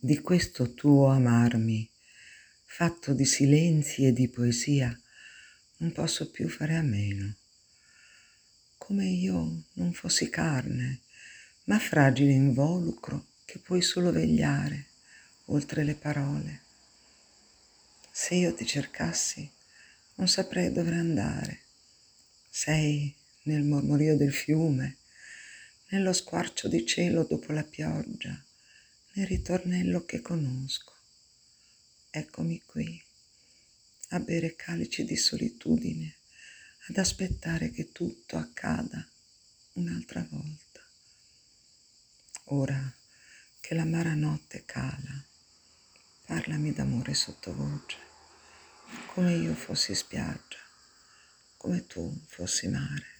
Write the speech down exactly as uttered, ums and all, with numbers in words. di questo tuo amarmi, fatto di silenzi e di poesia, non posso più fare a meno. Come io non fossi carne, ma fragile involucro che puoi solo vegliare oltre le parole. Se io ti cercassi, non saprei dove andare. Sei nel mormorio del fiume, nello squarcio di cielo dopo la pioggia, nel ritornello che conosco. Eccomi qui, a bere calici di solitudine, ad aspettare che tutto accada un'altra volta. Ora che l'amara notte cala, parlami d'amore sottovoce, come io fossi spiaggia, come tu fossi mare.